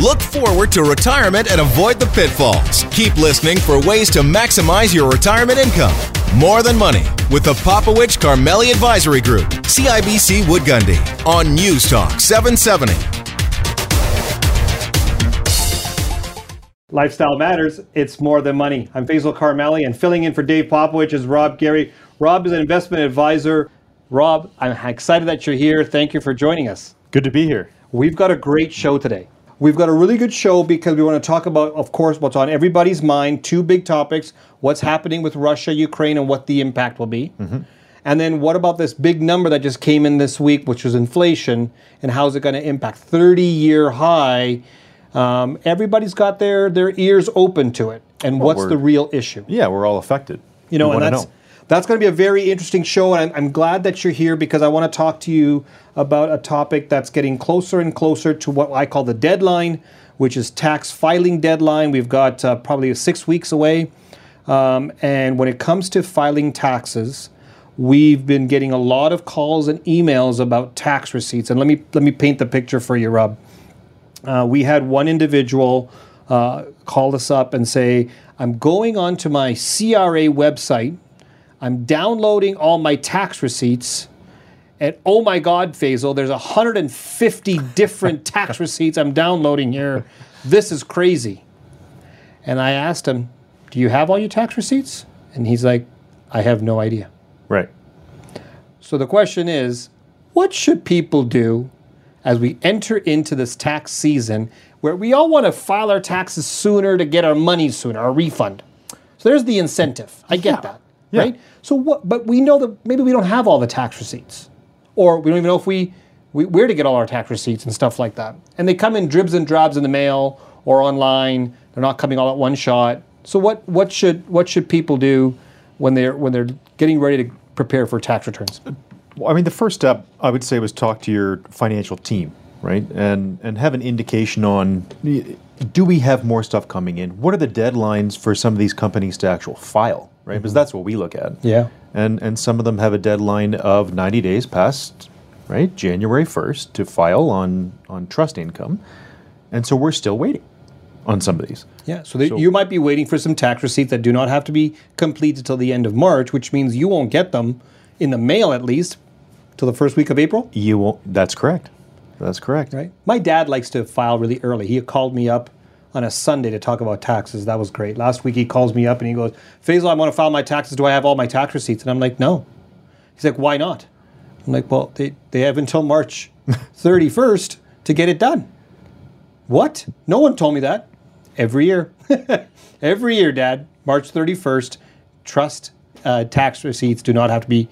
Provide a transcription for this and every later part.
Look forward to retirement and avoid the pitfalls. Keep listening for ways to maximize your retirement income. More Than Money with the Popowich Karmali Advisory Group, CIBC Woodgundy, on News Talk 770. Lifestyle matters. It's More Than Money. I'm Faisal Karmali, and filling in for Dave Popowich is Rob Gary. Rob is an investment advisor. Rob, I'm excited that you're here. Thank you for joining us. Good to be here. We've got a great show today. We've got a really good show because we want to talk about, of course, what's on everybody's mind, two big topics, what's happening with Russia, Ukraine, and what the impact will be. Mm-hmm. And then what about this big number that just came in this week, which was inflation, and how's it going to impact? 30-year high. Everybody's got their ears open to it. And what's the real issue? Yeah, we're all affected. You know, and that's going to be a very interesting show. And I'm glad that you're here because I want to talk to you about a topic that's getting closer and closer to what I call the deadline, which is tax filing deadline. We've got probably 6 weeks away. And when it comes to filing taxes, we've been getting a lot of calls and emails about tax receipts. And let me paint the picture for you, Rob. We had one individual call us up and say, I'm going onto my CRA website, I'm downloading all my tax receipts, and oh my God, Faisal, there's 150 different tax receipts I'm downloading here. This is crazy. And I asked him, do you have all your tax receipts? And he's like, I have no idea. Right. So the question is, what should people do as we enter into this tax season where we all want to file our taxes sooner to get our money sooner, our refund? So there's the incentive. I get that, right? So what? But we know that maybe we don't have all the tax receipts, or we don't even know if where to get all our tax receipts and stuff like that. And they come in dribs and drabs in the mail or online. They're not coming all at one shot. So what should people do when they're getting ready to prepare for tax returns? Well, I mean, the first step I would say was talk to your financial team, right? And have an indication on, do we have more stuff coming in? What are the deadlines for some of these companies to actual file, right? Mm-hmm. Because that's what we look at. Yeah. And some of them have a deadline of 90 days past, right, January 1st to file on trust income. And so we're still waiting on some of these. Yeah, so you might be waiting for some tax receipts that do not have to be completed till the end of March, which means you won't get them in the mail at least till the first week of April? You won't. That's correct. That's correct. Right. My dad likes to file really early. He called me up on a Sunday to talk about taxes. That was great. Last week he calls me up and he goes, Faisal, I want to file my taxes. Do I have all my tax receipts? And I'm like, no. He's like, why not? I'm like, well, they have until March 31st to get it done. What? No one told me that. Every year. Every year, Dad, March 31st, trust tax receipts do not have to be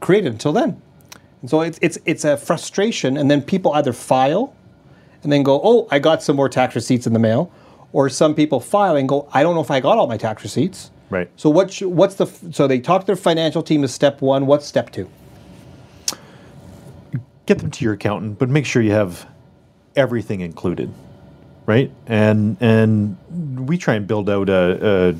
created until then. And so it's a frustration, and then people either file and then go, oh, I got some more tax receipts in the mail, or some people file and go, I don't know if I got all my tax receipts. Right. So so they talk to their financial team is step one. What's step two? Get them to your accountant, but make sure you have everything included, right? And we try and build out a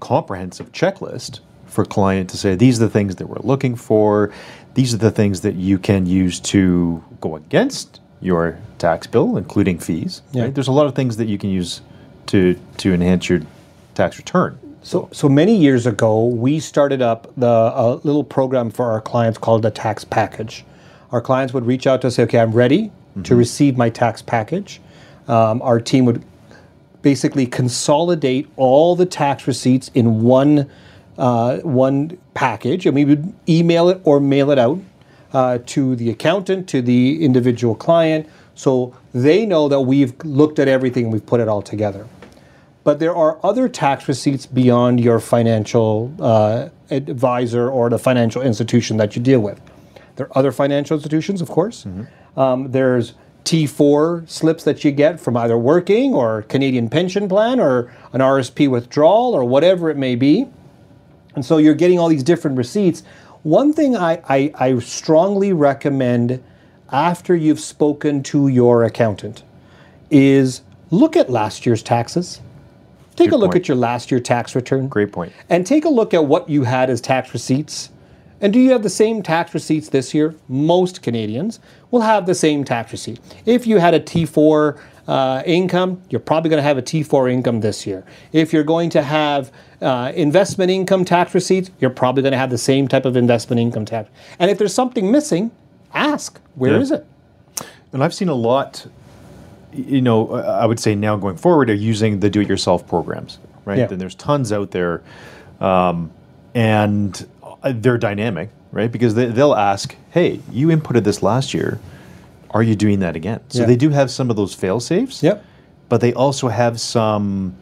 comprehensive checklist for a client to say, these are the things that we're looking for. These are the things that you can use to go against your tax bill, including fees. Yeah. Right? There's a lot of things that you can use to enhance your tax return. So many years ago, we started up a little program for our clients called the tax package. Our clients would reach out to us, say, okay, I'm ready mm-hmm. to receive my tax package. Our team would basically consolidate all the tax receipts in one package, and we would email it or mail it out to the accountant, to the individual client, so they know that we've looked at everything and we've put it all together. But there are other tax receipts beyond your financial advisor or the financial institution that you deal with. There are other financial institutions, of course. Mm-hmm. There's T4 slips that you get from either working or Canadian pension plan or an RRSP withdrawal or whatever it may be. And so you're getting all these different receipts. One thing I strongly recommend after you've spoken to your accountant is look at last year's taxes. Take a look at your last year tax return. Great point. And take a look at what you had as tax receipts. And do you have the same tax receipts this year? Most Canadians will have the same tax receipt. If you had a T4 income, you're probably going to have a T4 income this year. If you're going to have investment income tax receipts, you're probably going to have the same type of investment income tax. And if there's something missing, ask, where is it? And I've seen a lot, you know, I would say now going forward are using the do-it-yourself programs, right? Then there's tons out there, and they're dynamic, right? Because they'll ask, hey, you inputted this last year. Are you doing that again? So they do have some of those fail-safes, but they also have some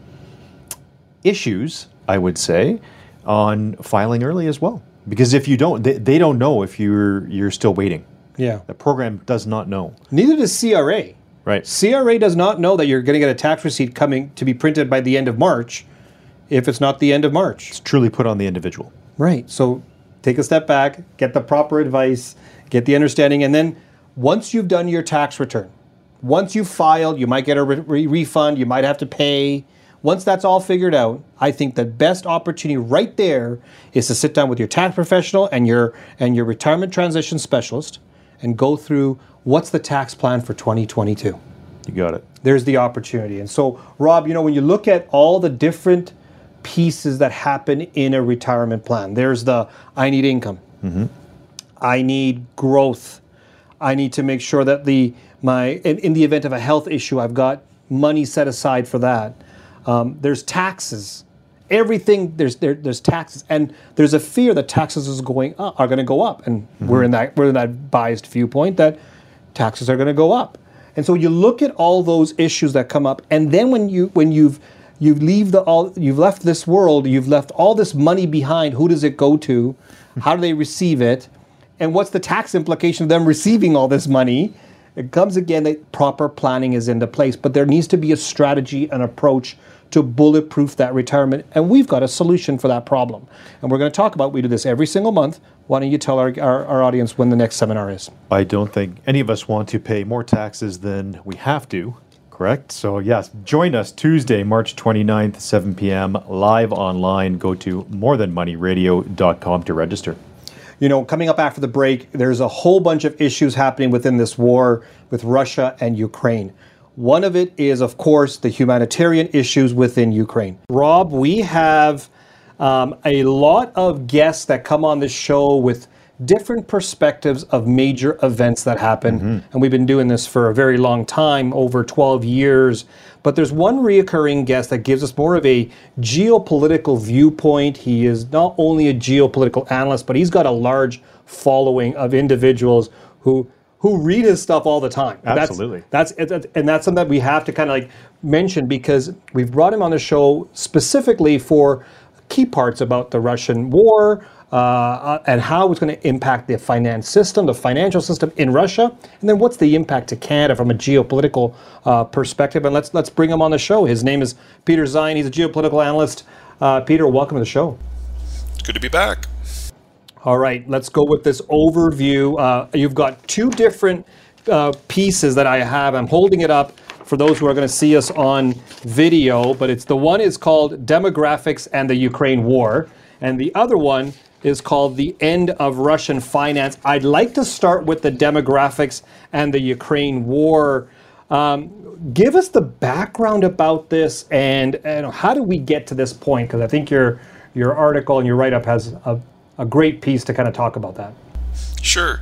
issues, I would say, on filing early as well. Because if you don't, they don't know if you're still waiting. Yeah. The program does not know. Neither does CRA. Right. CRA does not know that you're going to get a tax receipt coming to be printed by the end of March if it's not the end of March. It's truly put on the individual. Right. So take a step back, get the proper advice, get the understanding, and then once you've done your tax return, once you've filed, you might get a refund, you might have to pay. Once that's all figured out, I think the best opportunity right there is to sit down with your tax professional and your retirement transition specialist and go through what's the tax plan for 2022. You got it. There's the opportunity. And so, Rob, you know, when you look at all the different pieces that happen in a retirement plan, there's the I need income. I need growth. I need to make sure that in the event of a health issue, I've got money set aside for that. There's taxes. Everything, there's taxes, and there's a fear that taxes are going to go up, and we're in that biased viewpoint that taxes are going to go up. And so you look at all those issues that come up, and then when you've left this world, you've left all this money behind. Who does it go to? How do they receive it? And what's the tax implication of them receiving all this money? It comes again that proper planning is into place, but there needs to be a strategy and approach to bulletproof that retirement. And we've got a solution for that problem. And we're going to talk about, we do this every single month. Why don't you tell our audience when the next seminar is? I don't think any of us want to pay more taxes than we have to, correct? So yes, join us Tuesday, March 29th, 7 p.m. live online. Go to morethanmoneyradio.com to register. You know, coming up after the break, there's a whole bunch of issues happening within this war with Russia and Ukraine. One of it is, of course, the humanitarian issues within Ukraine. Rob, we have a lot of guests that come on this show with different perspectives of major events that happen. And we've been doing this for a very long time, over 12 years. But there's one reoccurring guest that gives us more of a geopolitical viewpoint. He is not only a geopolitical analyst, but he's got a large following of individuals who read his stuff all the time. Absolutely. That's something that we have to kind of like mention, because we've brought him on the show specifically for key parts about the Russian war, and how it's going to impact the financial system in Russia, and then what's the impact to Canada from a geopolitical perspective. And let's bring him on the show. His name is Peter Zeihan. He's a geopolitical analyst. Peter, welcome to the show. It's good to be back. All right, let's go with this overview. You've got two different pieces that I have. I'm holding it up for those who are going to see us on video, but it's the one is called Demographics and the Ukraine War, and the other one is called The End of Russian Finance. I'd like to start with the demographics and the Ukraine war. Give us the background about this, and how do we get to this point? Because I think your article and your write-up has a great piece to kind of talk about that. Sure.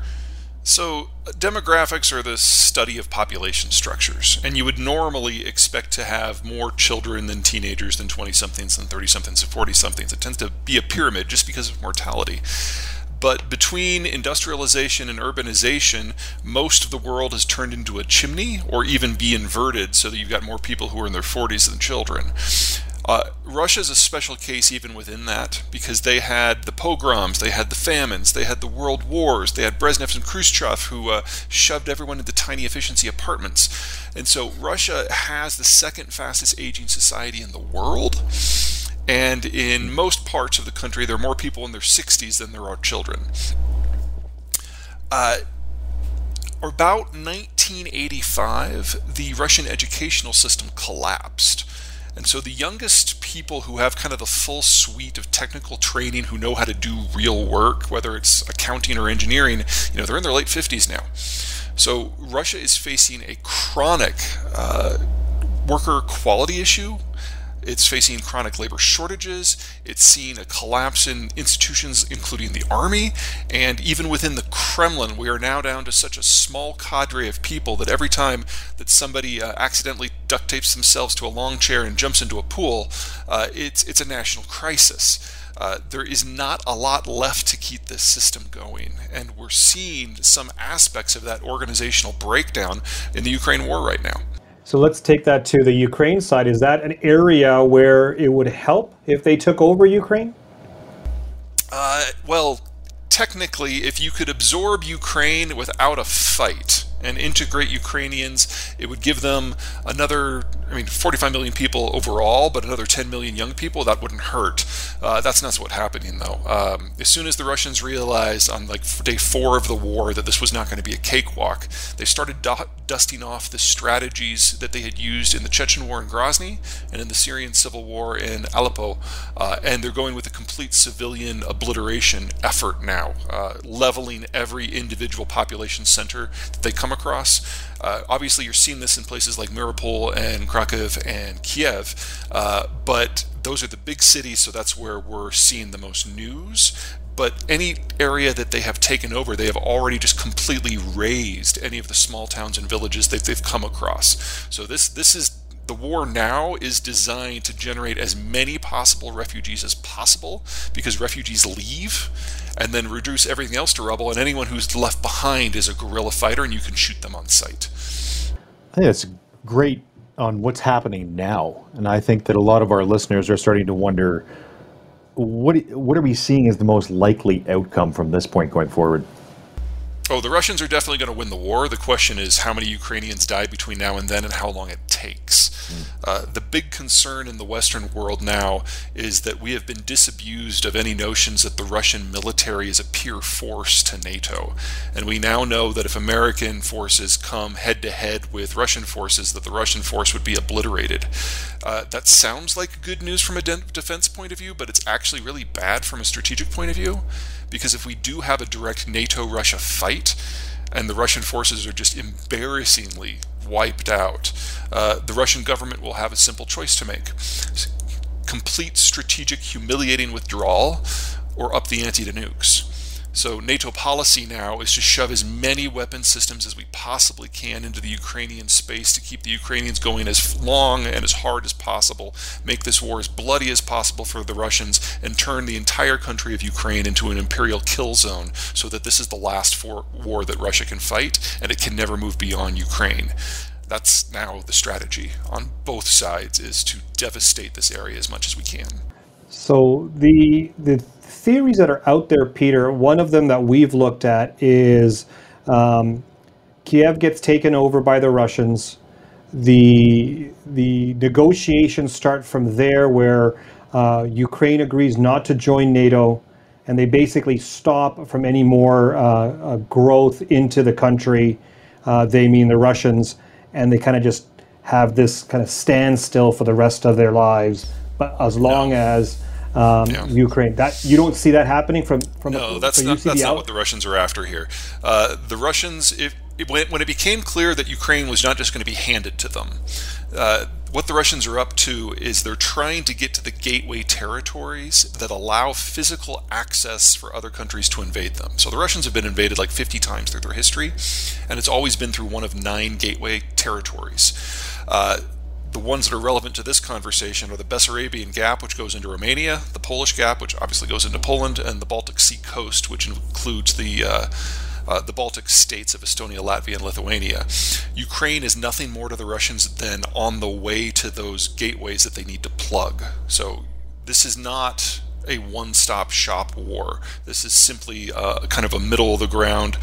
So demographics are the study of population structures, and you would normally expect to have more children than teenagers, than 20-somethings, than 30-somethings, than 40-somethings. It tends to be a pyramid just because of mortality. But between industrialization and urbanization, most of the world has turned into a chimney or even be inverted, so that you've got more people who are in their 40s than children. Russia is a special case even within that, because they had the pogroms, they had the famines, they had the world wars, they had Brezhnev and Khrushchev who shoved everyone into tiny efficiency apartments. And so Russia has the second fastest aging society in the world. And in most parts of the country, there are more people in their 60s than there are children. About 1985, the Russian educational system collapsed. And so the youngest people who have kind of the full suite of technical training, who know how to do real work, whether it's accounting or engineering, you know, they're in their late 50s now. So Russia is facing a chronic worker quality issue. It's facing chronic labor shortages. It's seeing a collapse in institutions, including the army. And even within the Kremlin, we are now down to such a small cadre of people that every time that somebody accidentally duct tapes themselves to a long chair and jumps into a pool, it's a national crisis. There is not a lot left to keep this system going. And we're seeing some aspects of that organizational breakdown in the Ukraine war right now. So let's take that to the Ukraine side. Is that an area where it would help if they took over Ukraine? Well, technically, if you could absorb Ukraine without a fight and integrate Ukrainians, it would give them another, 45 million people overall, but another 10 million young people. That wouldn't hurt. That's not what's happening, though. As soon as the Russians realized on day 4 of the war that this was not going to be a cakewalk, they started dusting off the strategies that they had used in the Chechen War in Grozny and in the Syrian Civil War in Aleppo, and they're going with a complete civilian obliteration effort now, leveling every individual population center that they come across. Obviously, you're seeing this in places like Mariupol and Krakow and Kiev, but those are the big cities, so that's where we're seeing the most news. But any area that they have taken over, they have already just completely razed any of the small towns and villages that they've come across. So this is the war now is designed to generate as many possible refugees as possible, because refugees leave and then reduce everything else to rubble, and anyone who's left behind is a guerrilla fighter and you can shoot them on sight. I think that's great on what's happening now, and I think that a lot of our listeners are starting to wonder, what are we seeing as the most likely outcome from this point going forward? Oh, the Russians are definitely going to win the war. The question is how many Ukrainians die between now and then and how long it takes. The big concern in the Western world now is that we have been disabused of any notions that the Russian military is a peer force to NATO. And we now know that if American forces come head-to-head with Russian forces, that the Russian force would be obliterated. That sounds like good news from a defense point of view, but it's actually really bad from a strategic point of view. Because if we do have a direct NATO-Russia fight, and the Russian forces are just embarrassingly wiped out, the Russian government will have a simple choice to make. Complete strategic humiliating withdrawal, or up the ante to nukes. So NATO policy now is to shove as many weapon systems as we possibly can into the Ukrainian space to keep the Ukrainians going as long and as hard as possible, make this war as bloody as possible for the Russians, and turn the entire country of Ukraine into an imperial kill zone so that this is the last war that Russia can fight, and it can never move beyond Ukraine. That's now the strategy on both sides, is to devastate this area as much as we can. So the theories that are out there, Peter, one of them that we've looked at is Kiev gets taken over by the Russians. The negotiations start from there, where Ukraine agrees not to join NATO, and they basically stop from any more growth into the country. They mean the Russians, and they kind of just have this kind of standstill for the rest of their lives, but as long as Ukraine. That you don't see that happening from. No, that's not what the Russians are after here. The Russians, when it became clear that Ukraine was not just going to be handed to them, what the Russians are up to is they're trying to get to the gateway territories that allow physical access for other countries to invade them. So the Russians have been invaded 50 times through their history, and it's always been through one of 9 gateway territories. The ones that are relevant to this conversation are the Bessarabian Gap, which goes into Romania, the Polish Gap, which obviously goes into Poland, and the Baltic Sea coast, which includes the Baltic states of Estonia, Latvia, and Lithuania. Ukraine is nothing more to the Russians than on the way to those gateways that they need to plug. So this is not a one-stop shop war. This is simply kind of a middle of the ground,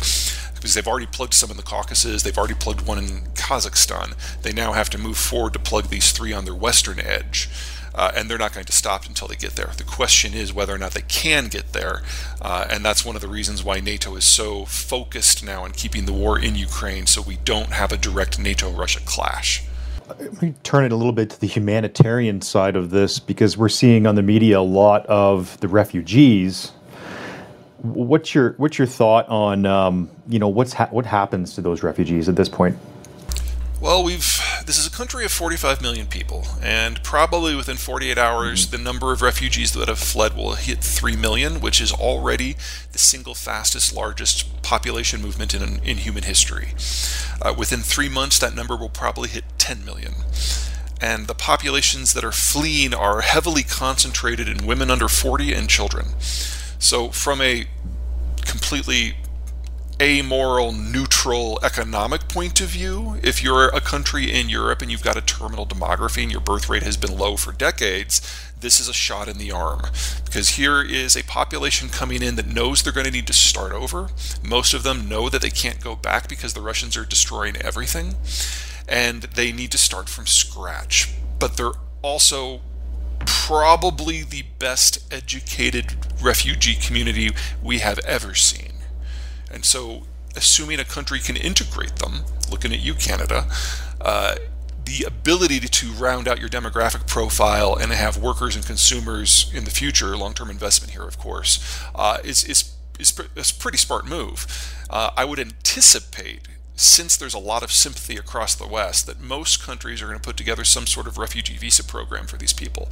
because they've already plugged some in the Caucasus, they've already plugged one in Kazakhstan. They now have to move forward to plug these 3 on their western edge, and they're not going to stop until they get there. The question is whether or not they can get there, and that's one of the reasons why NATO is so focused now on keeping the war in Ukraine, so we don't have a direct NATO-Russia clash. Let me turn it a little bit to the humanitarian side of this, because we're seeing on the media a lot of the refugees. What's your thought on what happens to those refugees at this point? Well, this is a country of 45 million people, and probably within 48 hours, the number of refugees that have fled will hit 3 million, which is already the single fastest, largest population movement in human history. Within 3 months, that number will probably hit 10 million. And the populations that are fleeing are heavily concentrated in women under 40 and children. So from a completely amoral, neutral economic point of view, if you're a country in Europe and you've got a terminal demography and your birth rate has been low for decades, this is a shot in the arm, because here is a population coming in that knows they're going to need to start over. Most of them know that they can't go back because the Russians are destroying everything, and they need to start from scratch. But they're also probably the best educated refugee community we have ever seen. And so, assuming a country can integrate them, looking at you, Canada, the ability to round out your demographic profile and have workers and consumers in the future, long-term investment here, of course, is a pretty smart move. I would anticipate, since there's a lot of sympathy across the West, that most countries are going to put together some sort of refugee visa program for these people.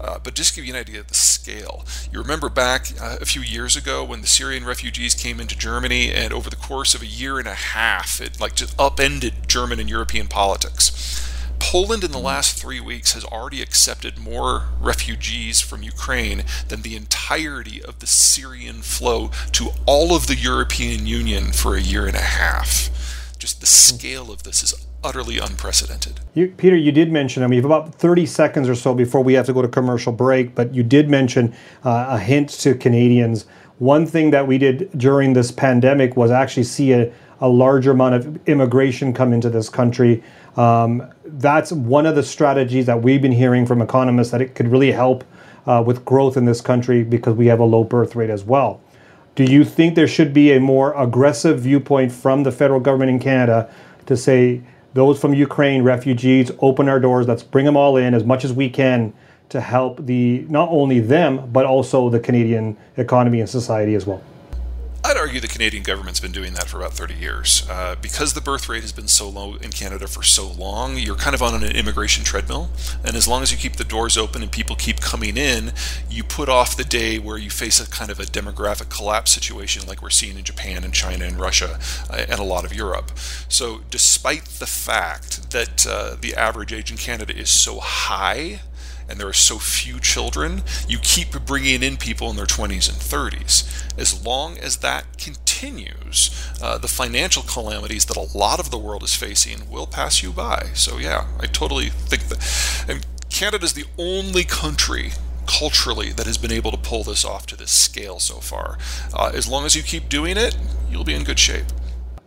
But just to give you an idea of the scale, you remember back a few years ago when the Syrian refugees came into Germany, and over the course of a year and a half, it just upended German and European politics. Poland in the last 3 weeks has already accepted more refugees from Ukraine than the entirety of the Syrian flow to all of the European Union for a year and a half. Just the scale of this is utterly unprecedented. Peter, you did mention, you have about 30 seconds or so before we have to go to commercial break, but you did mention a hint to Canadians. One thing that we did during this pandemic was actually see a larger amount of immigration come into this country. That's one of the strategies that we've been hearing from economists, that it could really help with growth in this country because we have a low birth rate as well. Do you think there should be a more aggressive viewpoint from the federal government in Canada to say, those from Ukraine, refugees, open our doors, let's bring them all in as much as we can to help not only them, but also the Canadian economy and society as well? I'd argue the Canadian government's been doing that for about 30 years. Because the birth rate has been so low in Canada for so long, you're kind of on an immigration treadmill. And as long as you keep the doors open and people keep coming in, you put off the day where you face a kind of a demographic collapse situation like we're seeing in Japan and China and Russia and a lot of Europe. So despite the fact that the average age in Canada is so high, and there are so few children, you keep bringing in people in their 20s and 30s. As long as that continues, the financial calamities that a lot of the world is facing will pass you by. So yeah, I totally think that, and Canada's the only country culturally that has been able to pull this off to this scale so far. As long as you keep doing it, you'll be in good shape.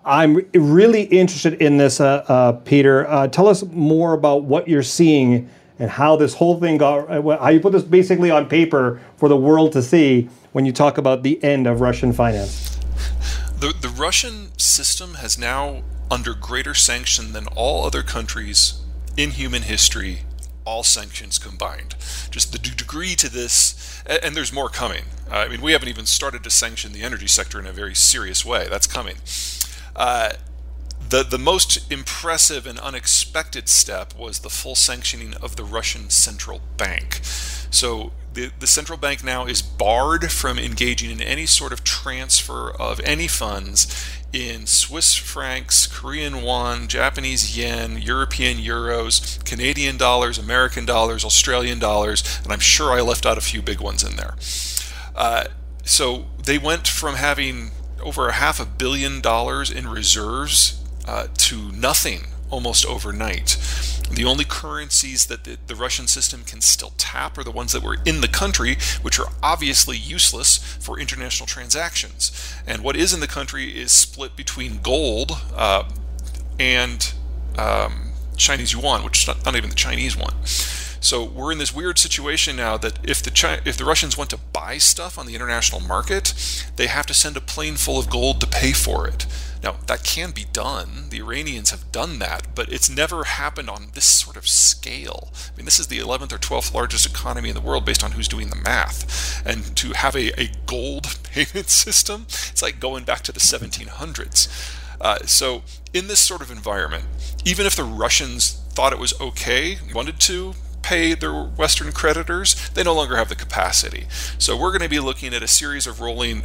I'm really interested in this, Peter. Tell us more about what you're seeing and how this whole thing how you put this basically on paper for the world to see when you talk about the end of Russian finance. The Russian system has now, under greater sanction than all other countries in human history, all sanctions combined. Just the degree to this, and there's more coming. We haven't even started to sanction the energy sector in a very serious way. That's coming. The most impressive and unexpected step was the full sanctioning of the Russian central bank. So the central bank now is barred from engaging in any sort of transfer of any funds in Swiss francs, Korean won, Japanese yen, European euros, Canadian dollars, American dollars, Australian dollars, and I'm sure I left out a few big ones in there. So they went from having over $500 million in reserves to nothing almost overnight. The only currencies that the Russian system can still tap are the ones that were in the country, which are obviously useless for international transactions. And what is in the country is split between gold and Chinese yuan, which is not even the Chinese one. So we're in this weird situation now that if the Russians want to buy stuff on the international market, they have to send a plane full of gold to pay for it. Now, that can be done. The Iranians have done that, but it's never happened on this sort of scale. This is the 11th or 12th largest economy in the world based on who's doing the math. And to have a gold payment system, it's like going back to the 1700s. So in this sort of environment, even if the Russians thought it was okay, wanted to pay their Western creditors, they no longer have the capacity. So we're going to be looking at a series of rolling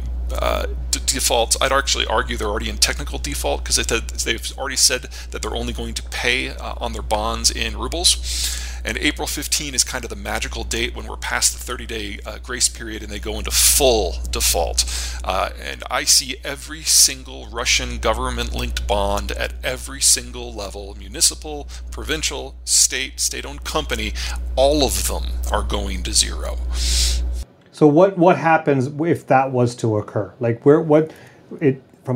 defaults. I'd actually argue they're already in technical default because they've already said that they're only going to pay on their bonds in rubles. And April 15 is kind of the magical date when we're past the 30-day grace period and they go into full default. And I see every single Russian government-linked bond at every single level, municipal, provincial, state, state-owned company, all of them are going to zero. So what happens if that was to occur? Like from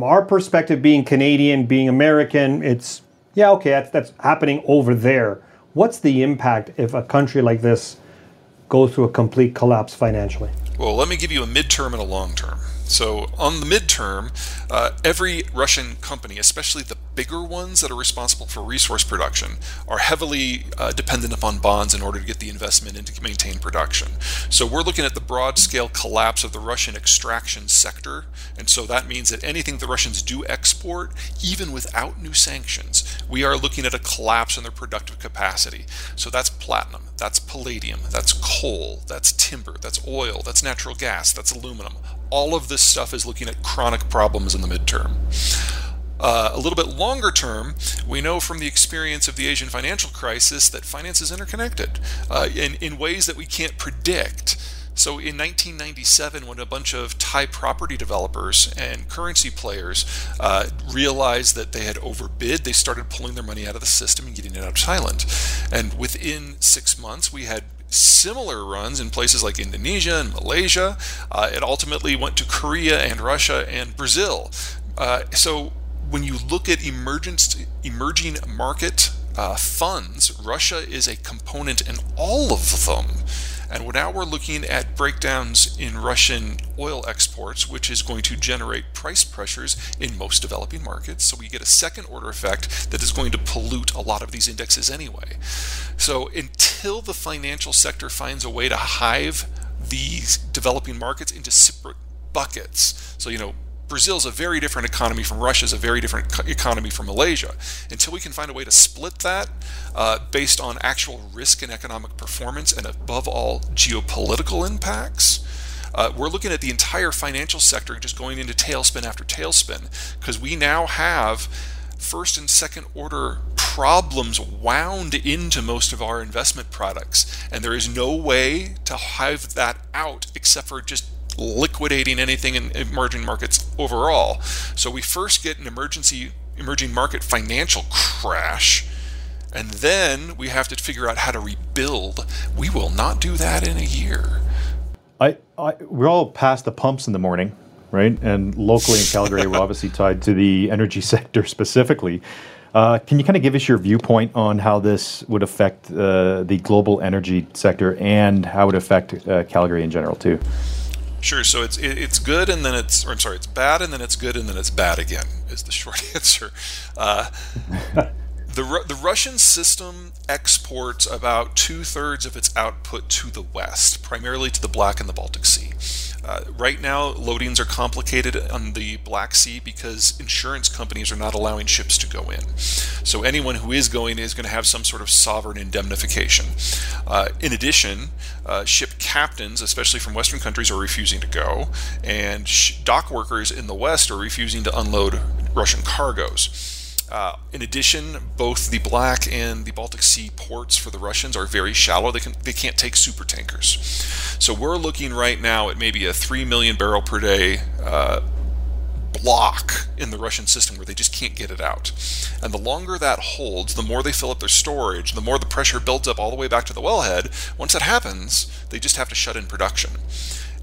our perspective, being Canadian, being American, it's, yeah, okay, that's happening over there. What's the impact if a country like this goes through a complete collapse financially? Well, let me give you a midterm and a long term. So on the midterm, every Russian company, especially the bigger ones that are responsible for resource production, are heavily dependent upon bonds in order to get the investment and to maintain production. So we're looking at the broad scale collapse of the Russian extraction sector. And so that means that anything the Russians do export, even without new sanctions, we are looking at a collapse in their productive capacity. So that's platinum, that's palladium, that's coal, that's timber, that's oil, that's natural gas, that's aluminum. All of this stuff is looking at chronic problems in the midterm. A little bit longer term, we know from the experience of the Asian financial crisis that finance is interconnected in ways that we can't predict. So in 1997, when a bunch of Thai property developers and currency players realized that they had overbid, they started pulling their money out of the system and getting it out of Thailand. And within 6 months, we had similar runs in places like Indonesia and Malaysia. It ultimately went to Korea and Russia and Brazil. So when you look at emerging market funds, Russia is a component in all of them. And now we're looking at breakdowns in Russian oil exports, which is going to generate price pressures in most developing markets. So we get a second order effect that is going to pollute a lot of these indexes anyway. So until the financial sector finds a way to hive these developing markets into separate buckets, so Brazil's a very different economy from Russia's a very different economy from Malaysia. Until we can find a way to split that based on actual risk and economic performance and above all geopolitical impacts, we're looking at the entire financial sector just going into tailspin after tailspin because we now have first and second order problems wound into most of our investment products. And there is no way to hive that out except for just liquidating anything in emerging markets overall. So we first get an emerging market financial crash, and then we have to figure out how to rebuild. We will not do that in a year. We're all past the pumps in the morning, right? And locally in Calgary, we're obviously tied to the energy sector specifically. Can you kind of give us your viewpoint on how this would affect the global energy sector and how it would affect Calgary in general too? Sure. So it's good, and then it's bad, and then it's good, and then it's bad again is the short answer. The Russian system exports about 2/3 of its output to the West, primarily to the Black and the Baltic Sea. Right now, loadings are complicated on the Black Sea because insurance companies are not allowing ships to go in. So anyone who is going to have some sort of sovereign indemnification. In addition, ship captains, especially from Western countries, are refusing to go, and dock workers in the West are refusing to unload Russian cargoes. In addition, both the Black and the Baltic Sea ports for the Russians are very shallow. They can't take super tankers. So we're looking right now at maybe a 3 million barrel per day block in the Russian system where they just can't get it out. And the longer that holds, the more they fill up their storage, the more the pressure builds up all the way back to the wellhead. Once that happens, they just have to shut in production.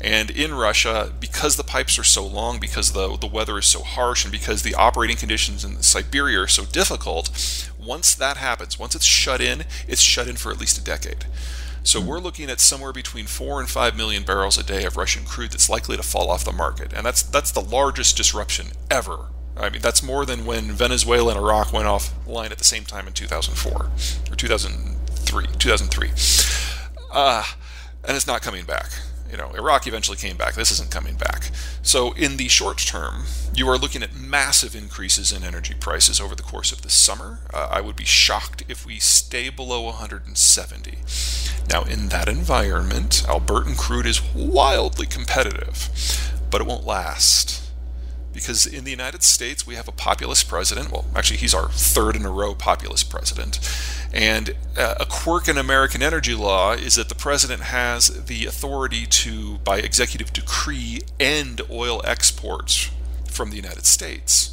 And in Russia, because the pipes are so long, because the weather is so harsh, and because the operating conditions in Siberia are so difficult, once that happens, once it's shut in for at least a decade. So we're looking at somewhere between 4 and 5 million barrels a day of Russian crude that's likely to fall off the market. And that's the largest disruption ever. I mean, that's more than when Venezuela and Iraq went offline at the same time in 2003. And it's not coming back. you know, Iraq eventually came back. This isn't coming back. So in the short term, you are looking at massive increases in energy prices over the course of the summer. I would be shocked if we stay below 170. Now, in that environment, Albertan crude is wildly competitive, but it won't last. Because in the United States, we have a populist president. Well, actually, he's our third in a row populist president. And a quirk in American energy law is that the president has the authority to, by executive decree, end oil exports from the United States.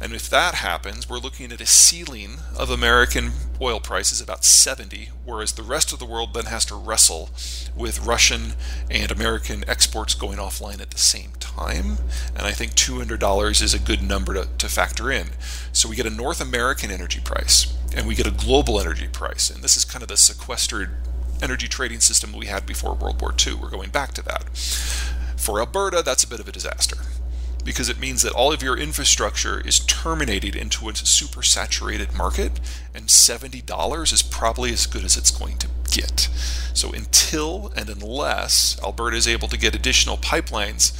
And if that happens, we're looking at a ceiling of American oil prices about 70, whereas the rest of the world then has to wrestle with Russian and American exports going offline at the same time. And I think $200 is a good number to factor in. So we get a North American energy price, and we get a global energy price. And this is kind of the sequestered energy trading system we had before World War II. We're going back to that. For Alberta, that's a bit of a disaster, because it means that all of your infrastructure is terminated into a super saturated market, and $70 is probably as good as it's going to get. So until and unless Alberta is able to get additional pipelines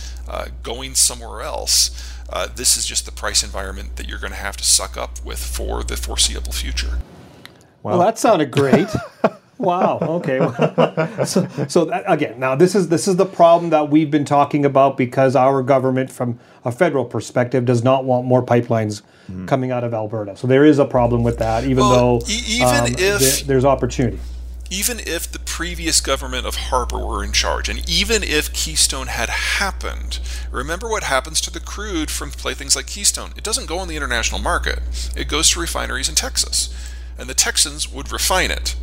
going somewhere else, this is just the price environment that you're going to have to suck up with for the foreseeable future. Wow. Well, that sounded great. Wow. Okay. So that, again, now this is the problem that we've been talking about, because our government, from a federal perspective, does not want more pipelines coming out of Alberta. So there is a problem with that, even though there's opportunity. Even if the previous government of Harper were in charge, and even if Keystone had happened, remember what happens to the crude from things like Keystone. It doesn't go on the international market. It goes to refineries in Texas, and the Texans would refine it.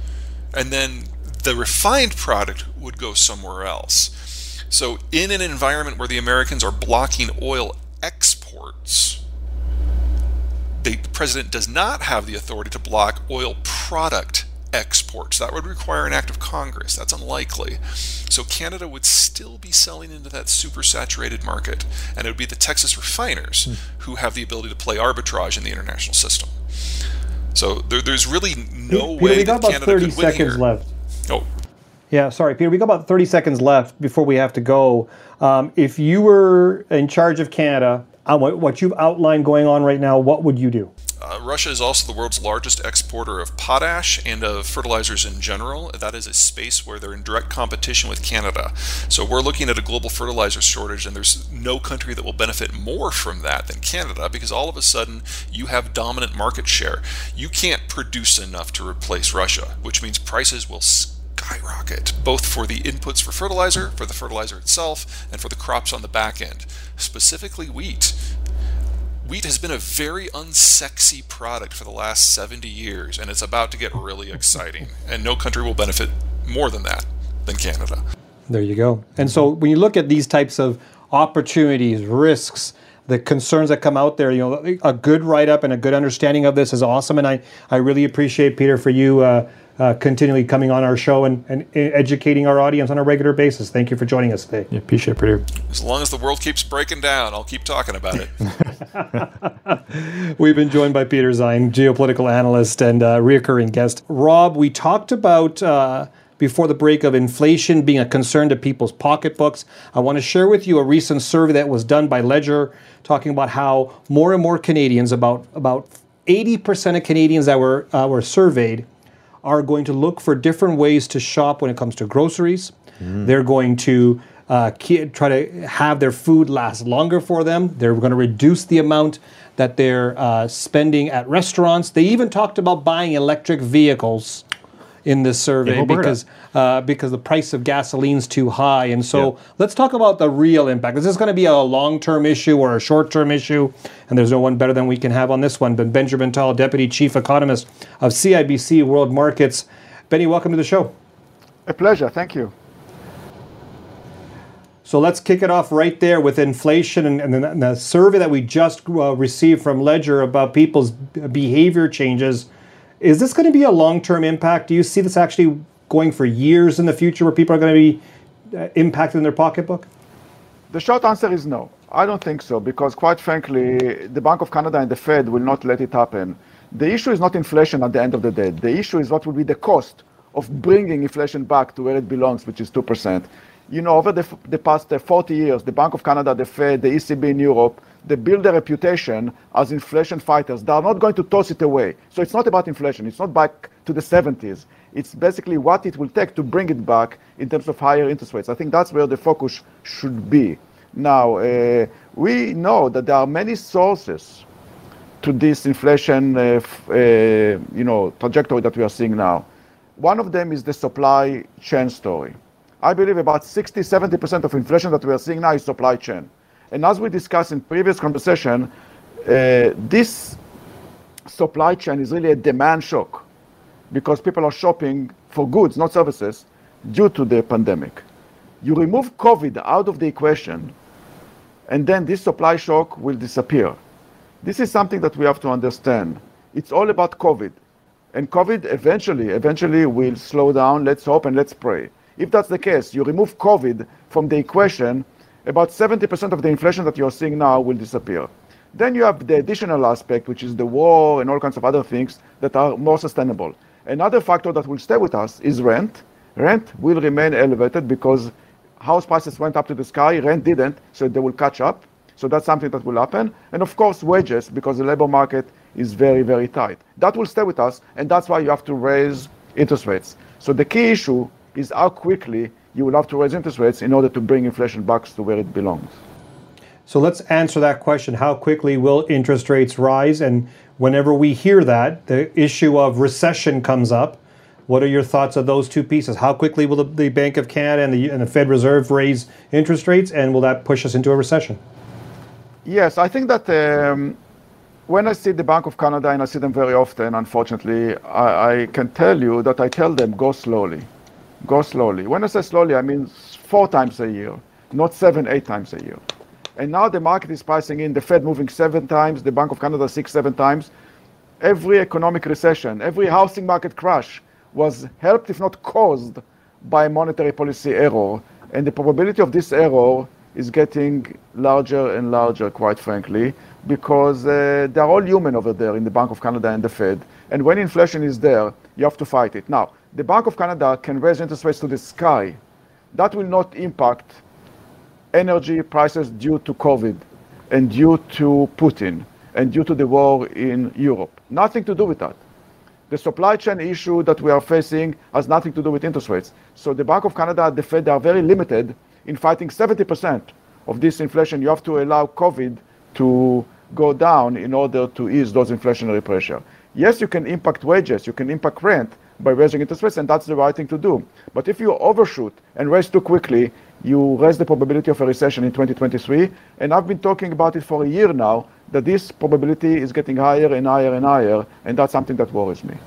And then the refined product would go somewhere else. So in an environment where the Americans are blocking oil exports, the president does not have the authority to block oil product exports. That would require an act of Congress. That's unlikely. So Canada would still be selling into that supersaturated market, and it would be the Texas refiners who have the ability to play arbitrage in the international system. So there's really no Peter, way we got that about Canada 30 could seconds win left. Oh. Yeah, sorry, Peter. We got about 30 seconds left before we have to go. If you were in charge of Canada, on what you've outlined going on right now, what would you do? Russia is also the world's largest exporter of potash and of fertilizers in general. That is a space where they're in direct competition with Canada. So we're looking at a global fertilizer shortage, and there's no country that will benefit more from that than Canada, because all of a sudden you have dominant market share. You can't produce enough to replace Russia, which means prices will skyrocket, both for the inputs for fertilizer, for the fertilizer itself, and for the crops on the back end, specifically wheat. Wheat has been a very unsexy product for the last 70 years, and it's about to get really exciting. And no country will benefit more than that than Canada. There you go. And so when you look at these types of opportunities, risks, the concerns that come out there, you know, a good write-up and a good understanding of this is awesome. And I really appreciate, Peter, for you continually coming on our show and educating our audience on a regular basis. Thank you for joining us today. Yeah, appreciate it, Peter. As long as the world keeps breaking down, I'll keep talking about it. We've been joined by Peter Zeihan, geopolitical analyst and reoccurring guest. Rob, we talked about before the break of inflation being a concern to people's pocketbooks. I want to share with you a recent survey that was done by Ledger talking about how more and more Canadians, about 80% of Canadians that were surveyed, are going to look for different ways to shop when it comes to groceries. They're going to try to have their food last longer for them. They're going to reduce the amount that they're spending at restaurants. They even talked about buying electric vehicles in this survey because the price of gasoline's too high. And so let's talk about the real impact. Is this going to be a long-term issue or a short-term issue? And there's no one better than we can have on this one. But Benjamin Tal, Deputy Chief Economist of CIBC World Markets. Benny, welcome to the show. A pleasure. Thank you. So let's kick it off right there with inflation and the survey that we just received from Ledger about people's behavior changes. Is this going to be a long-term impact? Do you see this actually going for years in the future where people are going to be impacted in their pocketbook? The short answer is no. I don't think so, because quite frankly, the Bank of Canada and the Fed will not let it happen. The issue is not inflation at the end of the day. The issue is what will be the cost of bringing inflation back to where it belongs, which is 2%. you know, over the past 40 years, the Bank of Canada, the Fed, the ECB in Europe, they build their reputation as inflation fighters. They are not going to toss it away. So it's not about inflation. It's not back to the 70s. It's basically what it will take to bring it back in terms of higher interest rates. I think that's where the focus should be. Now, we know that there are many sources to this inflation trajectory that we are seeing now. One of them is the supply chain story. I believe about 60-70% of inflation that we are seeing now is supply chain. And as we discussed in previous conversation, this supply chain is really a demand shock because people are shopping for goods, not services, due to the pandemic. You remove COVID out of the equation, and then this supply shock will disappear. This is something that we have to understand. It's all about COVID. And COVID eventually will slow down. Let's hope and let's pray. If that's the case, you remove COVID from the equation, about 70% of the inflation that you're seeing now will disappear. Then you have the additional aspect, which is the war and all kinds of other things that are more sustainable. Another factor that will stay with us is rent. Rent will remain elevated because house prices went up to the sky, rent didn't, so they will catch up. So that's something that will happen. And of course, wages, because the labor market is very, very tight. That will stay with us, and that's why you have to raise interest rates. So the key issue is how quickly you will have to raise interest rates in order to bring inflation back to where it belongs. So let's answer that question. How quickly will interest rates rise? And whenever we hear that, the issue of recession comes up. What are your thoughts on those two pieces? How quickly will the Bank of Canada and the Fed Reserve raise interest rates? And will that push us into a recession? Yes, I think that when I see the Bank of Canada, and I see them very often, unfortunately, I can tell you that I tell them, go slowly. Go slowly. When I say slowly, I mean 4 times a year, not 7, 8 times a year. And now the market is pricing in the Fed moving 7 times, the Bank of Canada 6, 7 times. Every economic recession, every housing market crash was helped, if not caused, by monetary policy error. And the probability of this error is getting larger and larger, quite frankly, because they're all human over there in the Bank of Canada and the Fed. And when inflation is there, you have to fight it. Now, the Bank of Canada can raise interest rates to the sky. That will not impact energy prices due to COVID and due to Putin and due to the war in Europe. Nothing to do with that. The supply chain issue that we are facing has nothing to do with interest rates. So the Bank of Canada and the Fed are very limited in fighting 70% of this inflation. You have to allow COVID to go down in order to ease those inflationary pressure. Yes, you can impact wages, you can impact rent by raising interest rates, and that's the right thing to do. But if you overshoot and raise too quickly, you raise the probability of a recession in 2023. And I've been talking about it for a year now, that this probability is getting higher and higher and higher, and that's something that worries me.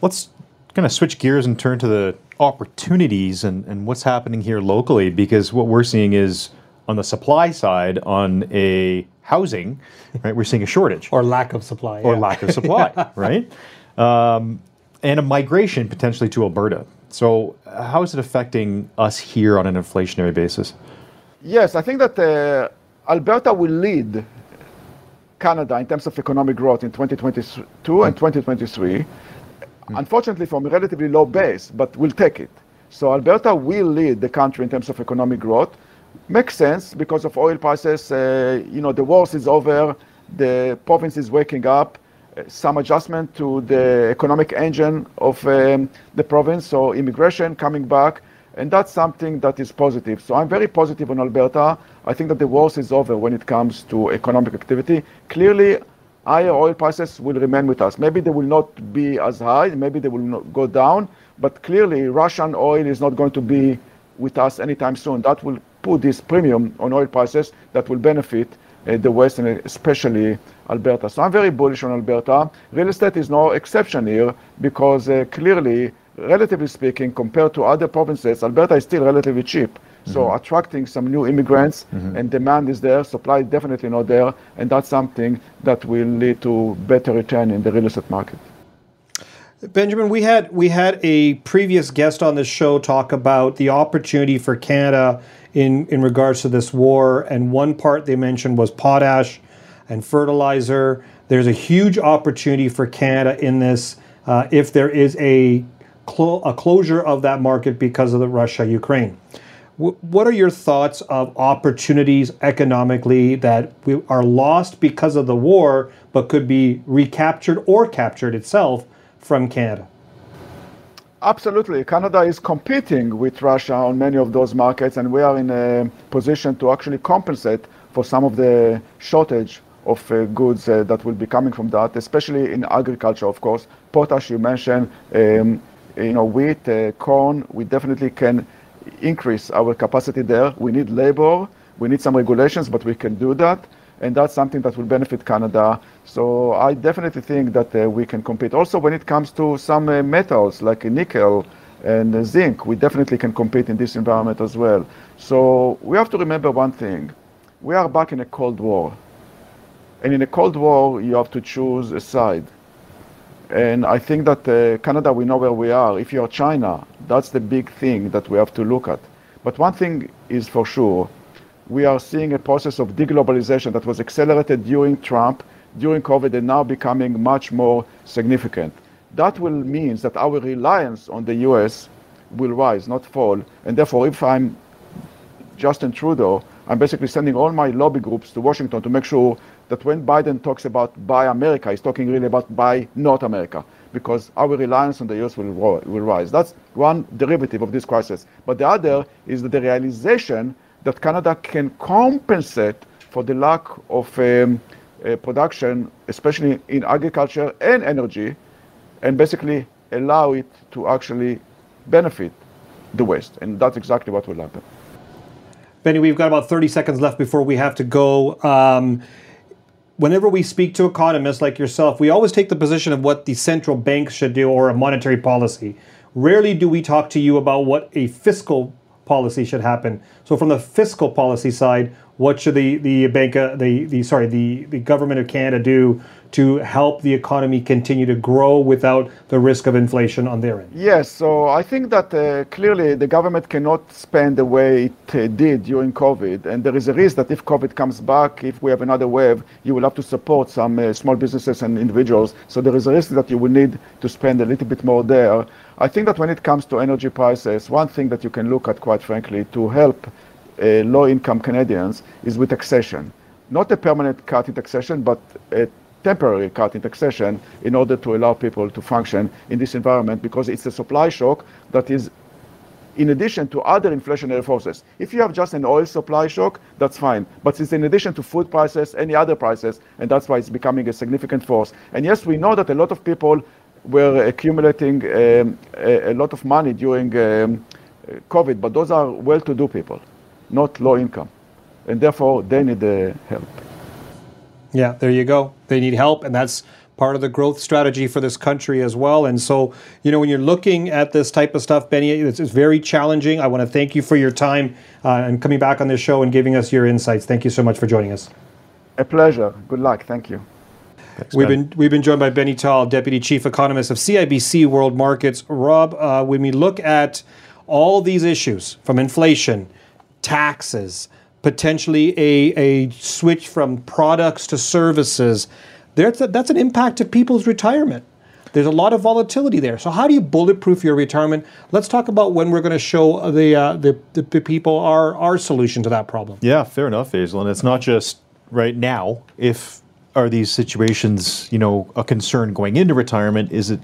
Let's kind of switch gears and turn to the opportunities and what's happening here locally, because what we're seeing is on the supply side, on a housing, right? We're seeing a shortage. Or lack of supply. Or lack of supply, right? And a migration potentially to Alberta. So how is it affecting us here on an inflationary basis? Yes, I think that Alberta will lead Canada in terms of economic growth in 2022 and 2023. Unfortunately, from a relatively low base, but we'll take it. So Alberta will lead the country in terms of economic growth. Makes sense because of oil prices. The war is over. The province is waking up. Some adjustment to the economic engine of the province. So immigration coming back. And that's something that is positive. So I'm very positive on Alberta. I think that the war is over when it comes to economic activity. Clearly, higher oil prices will remain with us. Maybe they will not be as high, maybe they will not go down, but clearly Russian oil is not going to be with us anytime soon. That will put this premium on oil prices that will benefit the West and especially Alberta. So I'm very bullish on Alberta. Real estate is no exception here because clearly, relatively speaking, compared to other provinces, Alberta is still relatively cheap. So attracting some new immigrants and demand is there, supply is definitely not there, and that's something that will lead to better return in the real estate market. Benjamin, we had a previous guest on this show talk about the opportunity for Canada in regards to this war, and one part they mentioned was potash and fertilizer. There's a huge opportunity for Canada in this if there is a a closure of that market because of the Russia-Ukraine. What are your thoughts of opportunities economically that are lost because of the war, but could be recaptured or captured itself from Canada? Absolutely. Canada is competing with Russia on many of those markets, and we are in a position to actually compensate for some of the shortage of goods that will be coming from that, especially in agriculture, of course. Potash, you mentioned, wheat, corn, we definitely can increase our capacity there. We need labor, we need some regulations, but we can do that. And that's something that will benefit Canada. So I definitely think that we can compete. Also, when it comes to some metals like nickel and zinc, we definitely can compete in this environment as well. So we have to remember one thing. We are back in a Cold War. And in a Cold War, you have to choose a side. And I think that Canada, we know where we are. If you're China, that's the big thing that we have to look at. But one thing is for sure, we are seeing a process of deglobalization that was accelerated during Trump, during COVID, and now becoming much more significant. That will mean that our reliance on the US will rise, not fall. And therefore, if I'm Justin Trudeau, I'm basically sending all my lobby groups to Washington to make sure that when Biden talks about buy America, he's talking really about buy North America, because our reliance on the US will rise. That's one derivative of this crisis. But the other is the realization that Canada can compensate for the lack of production, especially in agriculture and energy, and basically allow it to actually benefit the West. And that's exactly what will happen. Benny, we've got about 30 seconds left before we have to go. Whenever we speak to economists like yourself, we always take the position of what the central bank should do or a monetary policy. Rarely do we talk to you about what a fiscal policy should happen. So from the fiscal policy side, what should the government of Canada do to help the economy continue to grow without the risk of inflation on their end? Yes, so I think that clearly the government cannot spend the way it did during COVID. And there is a risk that if COVID comes back, if we have another wave, you will have to support some small businesses and individuals. So there is a risk that you will need to spend a little bit more there. I think that when it comes to energy prices, one thing that you can look at, quite frankly, to help low-income Canadians is with taxation. Not a permanent cut in taxation, but a temporary cut in taxation in order to allow people to function in this environment, because it's a supply shock that is in addition to other inflationary forces. If you have just an oil supply shock, that's fine, but it's in addition to food prices, any other prices, and that's why it's becoming a significant force. And yes, we know that a lot of people were accumulating a lot of money during COVID, but those are well-to-do people, not low income, and therefore they need help. Yeah, there you go. They need help, and that's part of the growth strategy for this country as well. And so, when you're looking at this type of stuff, Benny, it's very challenging. I want to thank you for your time and coming back on this show and giving us your insights. Thank you so much for joining us. A pleasure. Good luck. Thank you. Thanks, we've been joined by Benny Tal, Deputy Chief Economist of CIBC World Markets. Rob, when we look at all these issues, from inflation, taxes, potentially a switch from products to services, that's an impact to people's retirement. There's a lot of volatility there. So how do you bulletproof your retirement? Let's talk about when we're going to show the people our solution to that problem. Yeah, fair enough, Hazel. And it's not just right now. If are these situations, a concern going into retirement, is it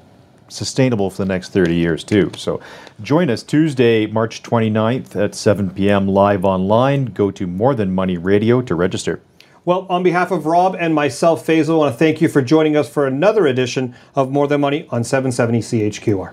sustainable for the next 30 years too? So join us Tuesday, March 29th at 7 p.m. live online. Go to More Than Money Radio to register. Well, on behalf of Rob and myself, Faisal, I want to thank you for joining us for another edition of More Than Money on 770 CHQR.